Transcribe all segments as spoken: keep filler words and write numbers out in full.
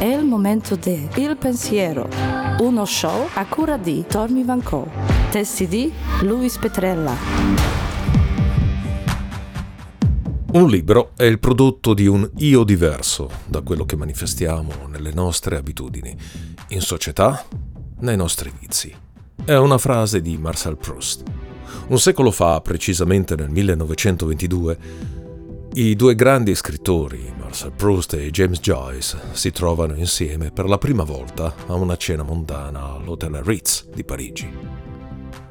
È il momento di Il Pensiero, uno show a cura di Tommy Vanco, testi di Luis Petrella. Un libro è il prodotto di un io diverso da quello che manifestiamo nelle nostre abitudini, in società, nei nostri vizi. È una frase di Marcel Proust. Un secolo fa, precisamente nel millenovecentoventidue, i due grandi scrittori, Marcel Proust e James Joyce, si trovano insieme per la prima volta a una cena mondana all'Hotel Ritz di Parigi.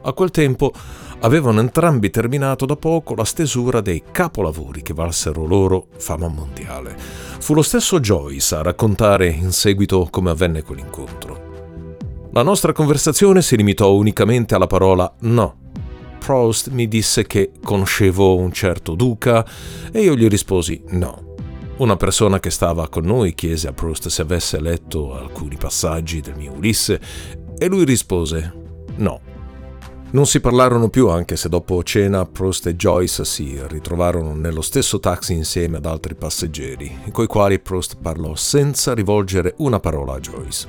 A quel tempo avevano entrambi terminato da poco la stesura dei capolavori che valsero loro fama mondiale. Fu lo stesso Joyce a raccontare in seguito come avvenne quell'incontro. La nostra conversazione si limitò unicamente alla parola no. Proust mi disse che conoscevo un certo duca e io gli risposi no. Una persona che stava con noi chiese a Proust se avesse letto alcuni passaggi del mio Ulisse e lui rispose no. Non si parlarono più, anche se dopo cena Proust e Joyce si ritrovarono nello stesso taxi insieme ad altri passeggeri, coi quali Proust parlò senza rivolgere una parola a Joyce,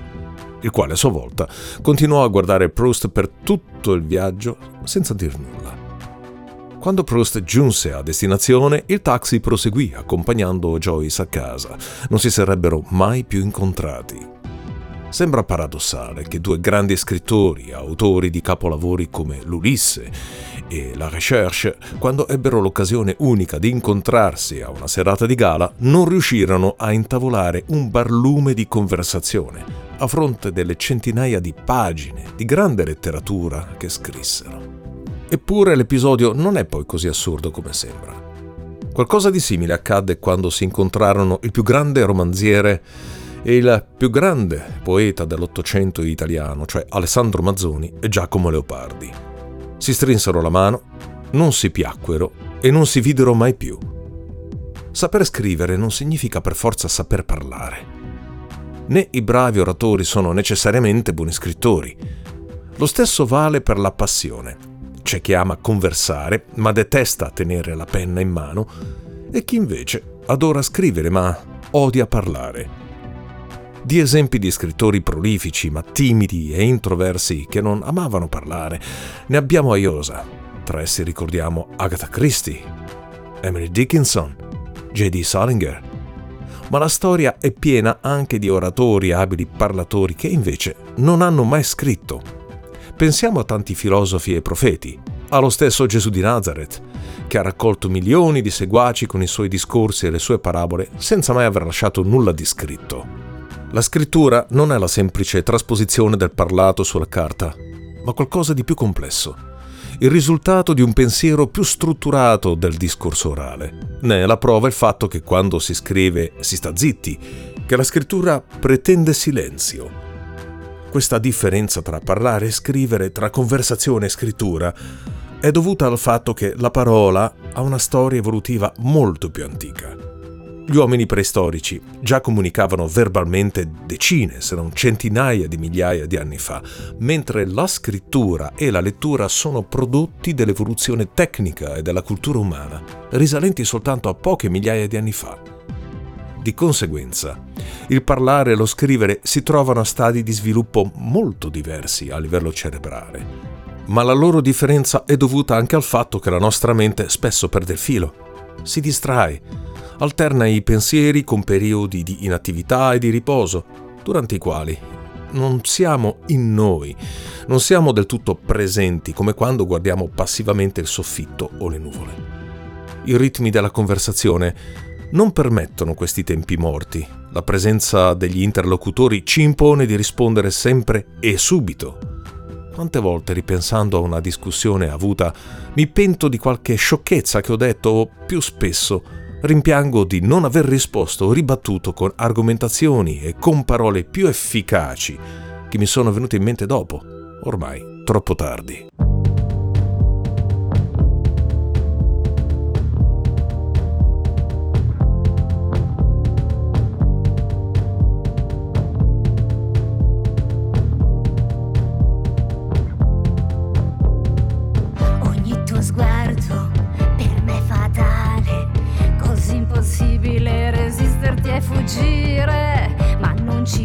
il quale a sua volta continuò a guardare Proust per tutto il viaggio senza dir nulla. Quando Proust giunse a destinazione, il taxi proseguì accompagnando Joyce a casa. Non si sarebbero mai più incontrati. Sembra paradossale che due grandi scrittori, autori di capolavori come l'Ulisse e la Recherche, quando ebbero l'occasione unica di incontrarsi a una serata di gala, non riuscirono a intavolare un barlume di conversazione, a fronte delle centinaia di pagine di grande letteratura che scrissero. Eppure l'episodio non è poi così assurdo come sembra. Qualcosa di simile accadde quando si incontrarono il più grande romanziere e il più grande poeta dell'Ottocento italiano, cioè Alessandro Mazzoni e Giacomo Leopardi. Si strinsero la mano, non si piacquero e non si videro mai più. Saper scrivere non significa per forza saper parlare. Né i bravi oratori sono necessariamente buoni scrittori. Lo stesso vale per la passione. C'è chi ama conversare, ma detesta tenere la penna in mano, e chi invece adora scrivere, ma odia parlare. Di esempi di scrittori prolifici ma timidi e introversi che non amavano parlare ne abbiamo a iosa. Tra essi ricordiamo Agatha Christie, Emily Dickinson, J D Salinger. Ma la storia è piena anche di oratori abili parlatori che invece non hanno mai scritto. Pensiamo a tanti filosofi e profeti, allo stesso Gesù di Nazareth, che ha raccolto milioni di seguaci con i suoi discorsi e le sue parabole senza mai aver lasciato nulla di scritto. La scrittura non è la semplice trasposizione del parlato sulla carta, ma qualcosa di più complesso. Il risultato di un pensiero più strutturato del discorso orale. Ne è la prova il fatto che quando si scrive si sta zitti, che la scrittura pretende silenzio. Questa differenza tra parlare e scrivere, tra conversazione e scrittura, è dovuta al fatto che la parola ha una storia evolutiva molto più antica. Gli uomini preistorici già comunicavano verbalmente decine, se non centinaia di migliaia di anni fa, mentre la scrittura e la lettura sono prodotti dell'evoluzione tecnica e della cultura umana, risalenti soltanto a poche migliaia di anni fa. Di conseguenza, il parlare e lo scrivere si trovano a stadi di sviluppo molto diversi a livello cerebrale, ma la loro differenza è dovuta anche al fatto che la nostra mente spesso perde il filo, si distrae, alterna i pensieri con periodi di inattività e di riposo, durante i quali non siamo in noi, non siamo del tutto presenti, come quando guardiamo passivamente il soffitto o le nuvole. I ritmi della conversazione non permettono questi tempi morti. La presenza degli interlocutori ci impone di rispondere sempre e subito. Quante volte, ripensando a una discussione avuta, mi pento di qualche sciocchezza che ho detto, o più spesso rimpiango di non aver risposto o ribattuto con argomentazioni e con parole più efficaci che mi sono venute in mente dopo, ormai troppo tardi. Ogni tuo sguardo per me è fatale. Impossibile resisterti e fuggire, ma non ci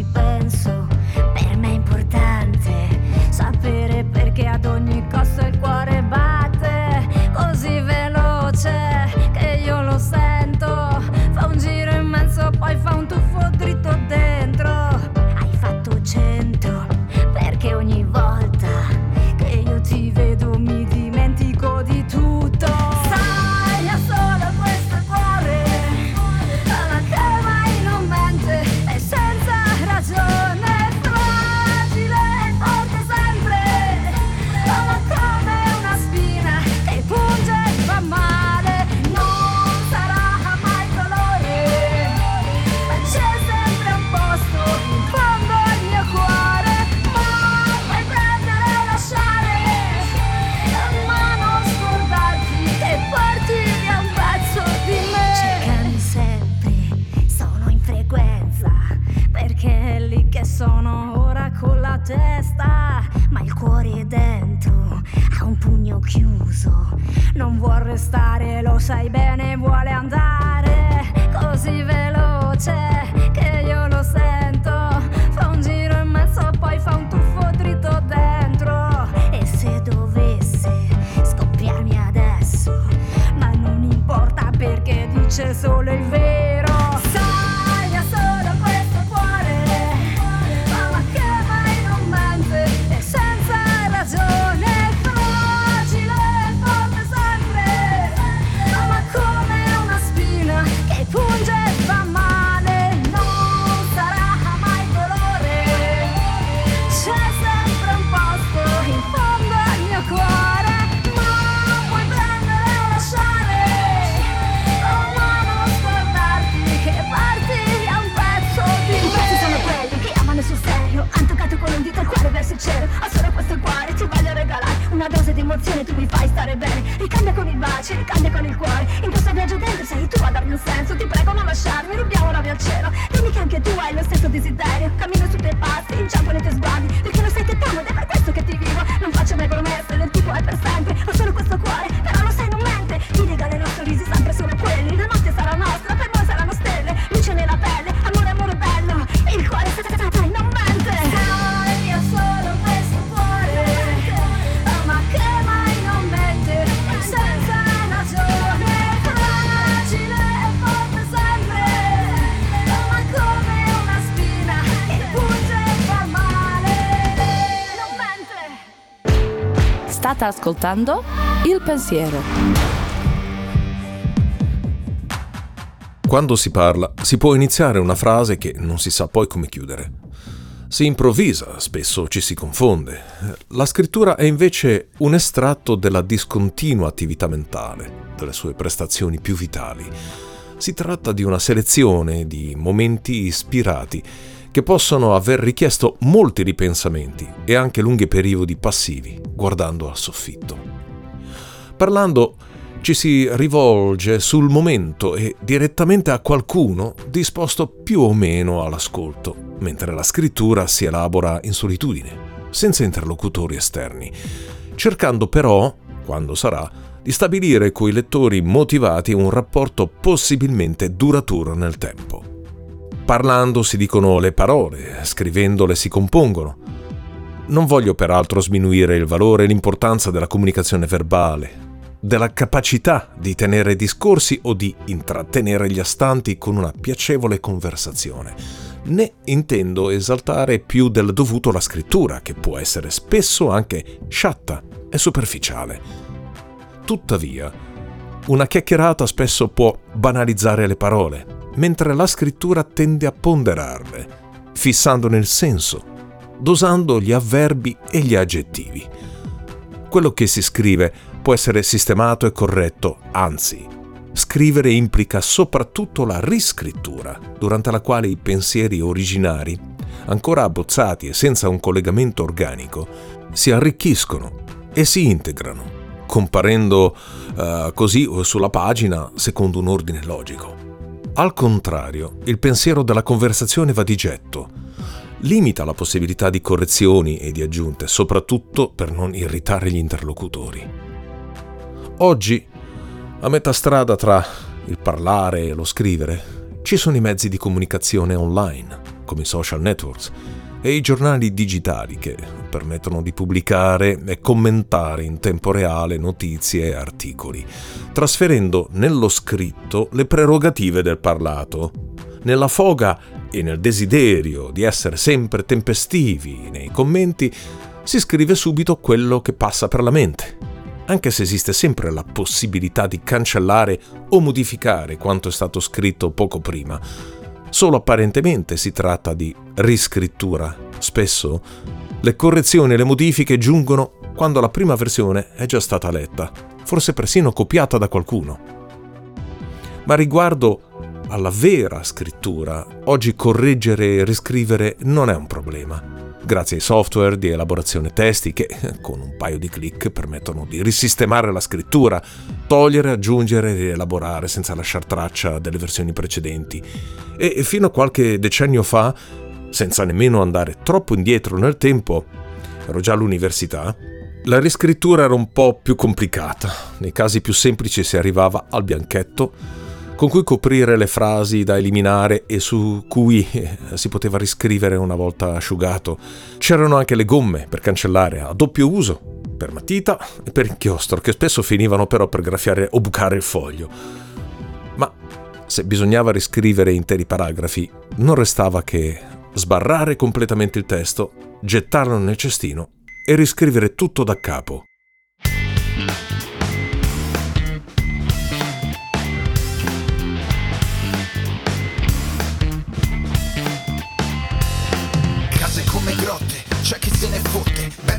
sono ora con la testa, ma il cuore dentro ha un pugno chiuso. Non vuol restare, lo sai bene, vuole andare così veloce che io lo sento. Fa un giro in mezzo, poi fa un tuffo dritto dentro. E se dovesse scoppiarmi adesso, ma non importa perché dice solo il vero. Ho solo questo cuore, ti voglio regalare una dose di emozione, tu mi fai stare bene. Ricambia con i baci, ricambia con il cuore. In questo viaggio dentro sei tu a darmi un senso. Ti prego non lasciarmi, rubiamo la via al cielo. Dimmi che anche tu hai lo stesso desiderio. Cammino sui tuoi passi, inciampo nei tuoi sguardi, perché lo sai che t'amo ed è per questo che ti vivo. Non faccio mai promesse, del tipo è per sempre. Ho solo questo cuore, però lo sai non mente. Ti regalerò sorrisi sempre solo quelli. La notte sarà nostra, per noi saranno stelle. Luce nella pelle, amore amore bello. Il cuore sta sta sta non mente. State ascoltando Il Pensiero. Quando si parla, si può iniziare una frase che non si sa poi come chiudere. Si improvvisa, spesso ci si confonde. La scrittura è invece un estratto della discontinua attività mentale, delle sue prestazioni più vitali. Si tratta di una selezione di momenti ispirati che possono aver richiesto molti ripensamenti e anche lunghi periodi passivi, guardando al soffitto. Parlando, ci si rivolge sul momento e direttamente a qualcuno disposto più o meno all'ascolto, mentre la scrittura si elabora in solitudine, senza interlocutori esterni, cercando però, quando sarà, di stabilire coi lettori motivati un rapporto possibilmente duraturo nel tempo. Parlando si dicono le parole, scrivendole si compongono. Non voglio peraltro sminuire il valore e l'importanza della comunicazione verbale, della capacità di tenere discorsi o di intrattenere gli astanti con una piacevole conversazione, né intendo esaltare più del dovuto la scrittura, che può essere spesso anche sciatta e superficiale. Tuttavia, una chiacchierata spesso può banalizzare le parole, mentre la scrittura tende a ponderarle, fissandone il senso, dosando gli avverbi e gli aggettivi. Quello che si scrive può essere sistemato e corretto, anzi, scrivere implica soprattutto la riscrittura, durante la quale i pensieri originari, ancora abbozzati e senza un collegamento organico, si arricchiscono e si integrano, comparendo uh, così sulla pagina secondo un ordine logico. Al contrario, il pensiero della conversazione va di getto, limita la possibilità di correzioni e di aggiunte, soprattutto per non irritare gli interlocutori. Oggi, a metà strada tra il parlare e lo scrivere, ci sono i mezzi di comunicazione online, come i social networks, e i giornali digitali che permettono di pubblicare e commentare in tempo reale notizie e articoli, trasferendo nello scritto le prerogative del parlato. Nella foga e nel desiderio di essere sempre tempestivi nei commenti, si scrive subito quello che passa per la mente, anche se esiste sempre la possibilità di cancellare o modificare quanto è stato scritto poco prima. Solo apparentemente si tratta di riscrittura. Spesso le correzioni e le modifiche giungono quando la prima versione è già stata letta, forse persino copiata da qualcuno. Ma riguardo alla vera scrittura, oggi correggere e riscrivere non è un problema, grazie ai software di elaborazione testi che, con un paio di clic, permettono di risistemare la scrittura, togliere, aggiungere e rielaborare senza lasciar traccia delle versioni precedenti. E fino a qualche decennio fa senza nemmeno andare troppo indietro nel tempo, ero già all'università, la riscrittura era un po' più complicata. Nei casi più semplici si arrivava al bianchetto, con cui coprire le frasi da eliminare e su cui si poteva riscrivere una volta asciugato. C'erano anche le gomme per cancellare a doppio uso, per matita e per inchiostro, che spesso finivano però per graffiare o bucare il foglio. Ma se bisognava riscrivere interi paragrafi, non restava che sbarrare completamente il testo, gettarlo nel cestino e riscrivere tutto da capo.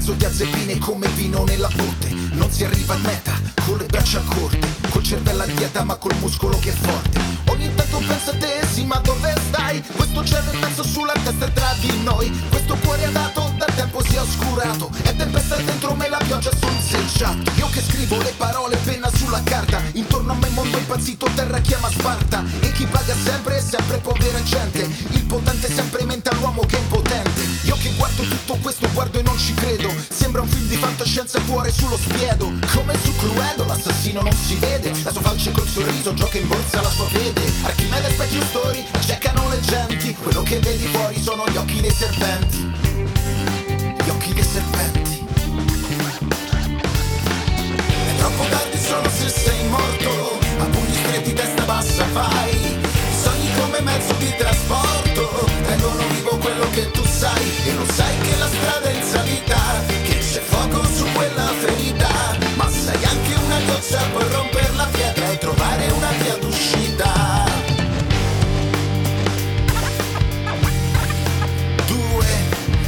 Di azepine come vino nella botte, non si arriva a meta, con le braccia corte, col cervello di Adama, col muscolo che è forte. Ogni tanto penso a te, sì, ma dove stai? Questo cielo immenso sulla testa tra di noi, questo cuore andato dal tempo si è oscurato, è tempesta dentro me, la pioggia sul selciato. Io che scrivo le parole, penna sulla carta, intorno a me mondo impazzito, terra chiama Sparta. E chi paga sempre, sempre povera gente, il potente sempre mente all'uomo che è impotente. Io che guardo tutto questo, guardo e non ci credo, sembra un film di fantascienza, cuore sullo spiedo. Come su Cluedo l'assassino non si vede, la sua falce col sorriso gioca in borsa la sua fede. Archimede specchio storie, accecano le genti, quello che vedi fuori sono gli occhi dei serpenti, gli occhi dei serpenti. È troppo tardi solo se sei morto, a pugni stretti testa bassa vai, sogni come mezzo di trasporto, tengono vivo quello che tu sai, e non sai che la strada è in salita, che c'è fuoco su quella ferita, ma sai anche una goccia puoi romper la pietra e trovare una via d'uscita. Due,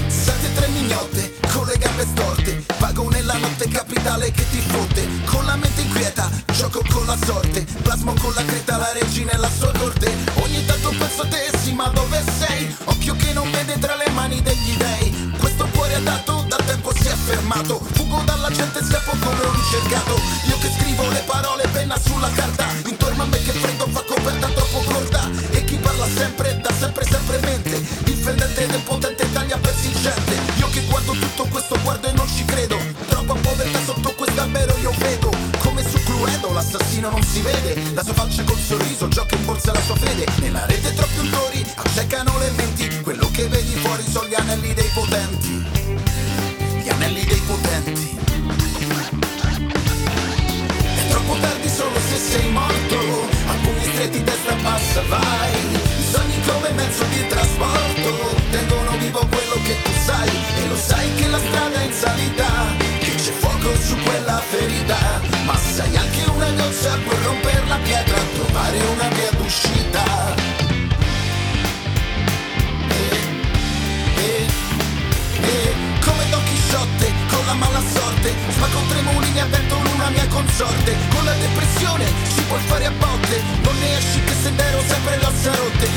sette, tre mignotte, con le gambe storte, vago nella notte capitale che ti fotte, con la mente inquieta, gioco con la sorte, plasmo con la creta la regina e la sua corte. Ogni tanto penso a te, sì, ma dove sei? Occhio che non vede tra le mani degli dei, questo cuore andato dal tempo si è fermato, fugo dalla gente, scappo come un ricercato. Io che scrivo le parole, penna sulla carta, intorno a me che freddo fa coperta troppo corta, e chi parla sempre, da sempre, sempre mente, difendente del potente, taglia persistente. Io che guardo tutto questo, guardo e non ci credo, troppa povertà sotto quest'albero io vedo. Come su Cluedo l'assassino non si vede, la sua faccia col sorriso gioca in borsa la sua fede. Nella rete troppi ultori accecano le menti, quello che vedi fuori sono gli anelli dei potenti, gli anelli dei potenti. È troppo tardi solo se sei morto, a pugni stretti destra bassa vai, sogni come mezzo di trasporto, tengono vivo quello che tu sai, e lo sai che la strada è in salita, che c'è fuoco su quella ferita, ma sai anche una goccia puoi romper la pietra, trovare una via d'uscita. E, e, e, come Don Chisciotte, con la mala sorte, spacco tre mulini a vento l'una mia consorte, con la depressione ci puoi fare a botte, non ne esci che sendero sempre l'ossa rotte.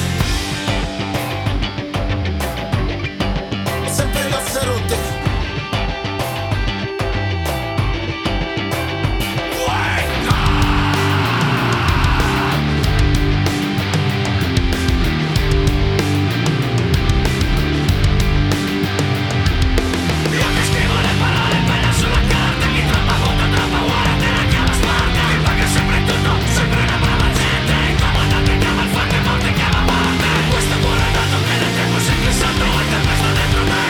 Sempre l'ossa rotte. Wake up! Io che scrivo le parole, bella sulla carta, chi trappa vuota, trappa uguale, te la chiama Sparta, chi paga sempre tutto, sempre una brava gente, il comandante chiama il fatto e morte chiama morte, questo cuore dato che nel tempo si è fissato, il tempesta dentro me.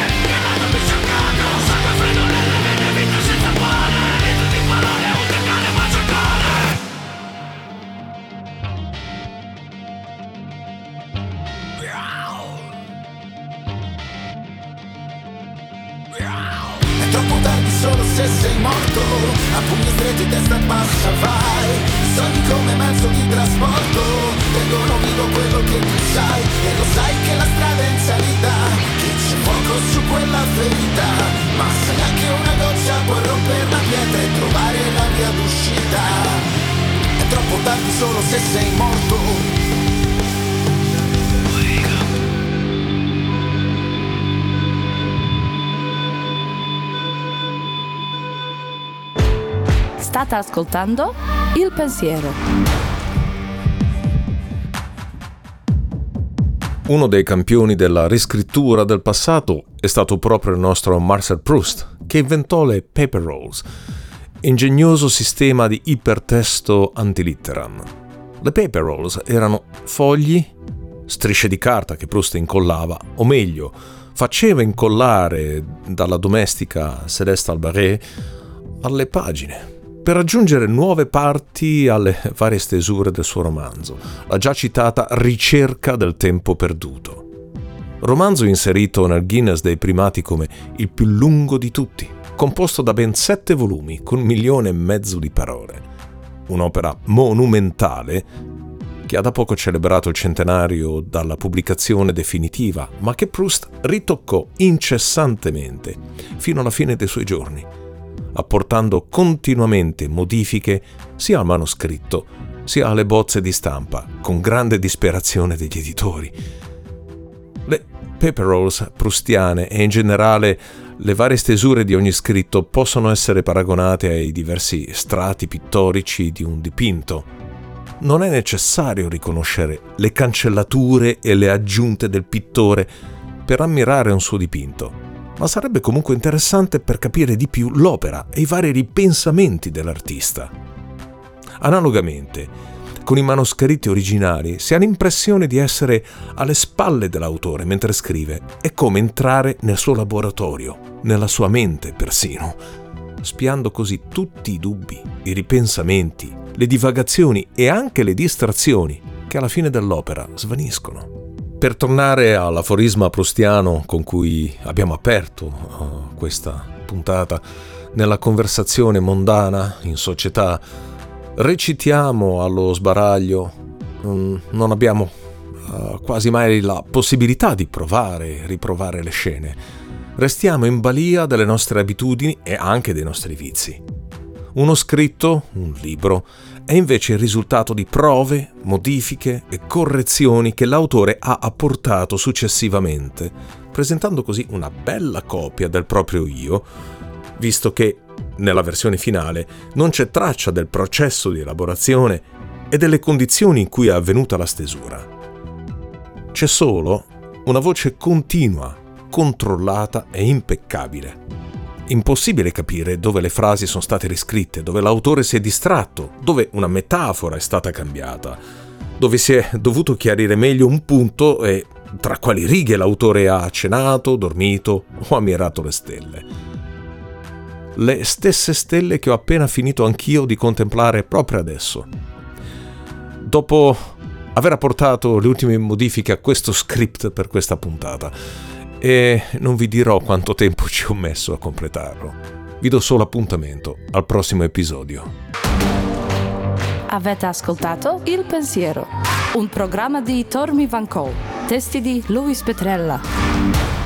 È troppo tardi solo se sei morto, a pugni stretti testa bassa vai, sogni come mezzo di trasporto, tengono vivo quello che tu sai, e lo sai che la strada è in salita, che c'è fuoco su quella ferita, ma se neanche una goccia puoi romper la pietra e trovare la via d'uscita. È troppo tardi solo se sei morto. State ascoltando Il Pensiero. Uno dei campioni della riscrittura del passato è stato proprio il nostro Marcel Proust, che inventò le paper rolls, ingegnoso sistema di ipertesto antilitteram. Le paper rolls erano fogli, strisce di carta che Proust incollava, o meglio, faceva incollare dalla domestica Celeste Albaret alle pagine, per aggiungere nuove parti alle varie stesure del suo romanzo, la già citata Ricerca del Tempo Perduto. Romanzo inserito nel Guinness dei primati come il più lungo di tutti, composto da ben sette volumi con un milione e mezzo di parole. Un'opera monumentale che ha da poco celebrato il centenario dalla pubblicazione definitiva, ma che Proust ritoccò incessantemente fino alla fine dei suoi giorni, apportando continuamente modifiche sia al manoscritto sia alle bozze di stampa, con grande disperazione degli editori. Le paper rolls proustiane e in generale le varie stesure di ogni scritto possono essere paragonate ai diversi strati pittorici di un dipinto. Non è necessario riconoscere le cancellature e le aggiunte del pittore per ammirare un suo dipinto, ma sarebbe comunque interessante per capire di più l'opera e i vari ripensamenti dell'artista. Analogamente, con i manoscritti originali si ha l'impressione di essere alle spalle dell'autore mentre scrive, è come entrare nel suo laboratorio, nella sua mente persino, spiando così tutti i dubbi, i ripensamenti, le divagazioni e anche le distrazioni che alla fine dell'opera svaniscono. Per tornare all'aforisma proustiano con cui abbiamo aperto uh, questa puntata, nella conversazione mondana in società recitiamo allo sbaraglio, um, non abbiamo uh, quasi mai la possibilità di provare, riprovare le scene, restiamo in balia delle nostre abitudini e anche dei nostri vizi. Uno scritto, un libro, è invece il risultato di prove, modifiche e correzioni che l'autore ha apportato successivamente, presentando così una bella copia del proprio io, visto che nella versione finale non c'è traccia del processo di elaborazione e delle condizioni in cui è avvenuta la stesura. C'è solo una voce continua, controllata e impeccabile. Impossibile capire dove le frasi sono state riscritte, dove l'autore si è distratto, dove una metafora è stata cambiata, dove si è dovuto chiarire meglio un punto e tra quali righe l'autore ha cenato, dormito o ammirato le stelle. Le stesse stelle che ho appena finito anch'io di contemplare proprio adesso. Dopo aver apportato le ultime modifiche a questo script per questa puntata, e non vi dirò quanto tempo ci ho messo a completarlo. Vi do solo appuntamento al prossimo episodio. Avete ascoltato Il Pensiero, un programma di Tommy Vanco, testi di Luis Petrella.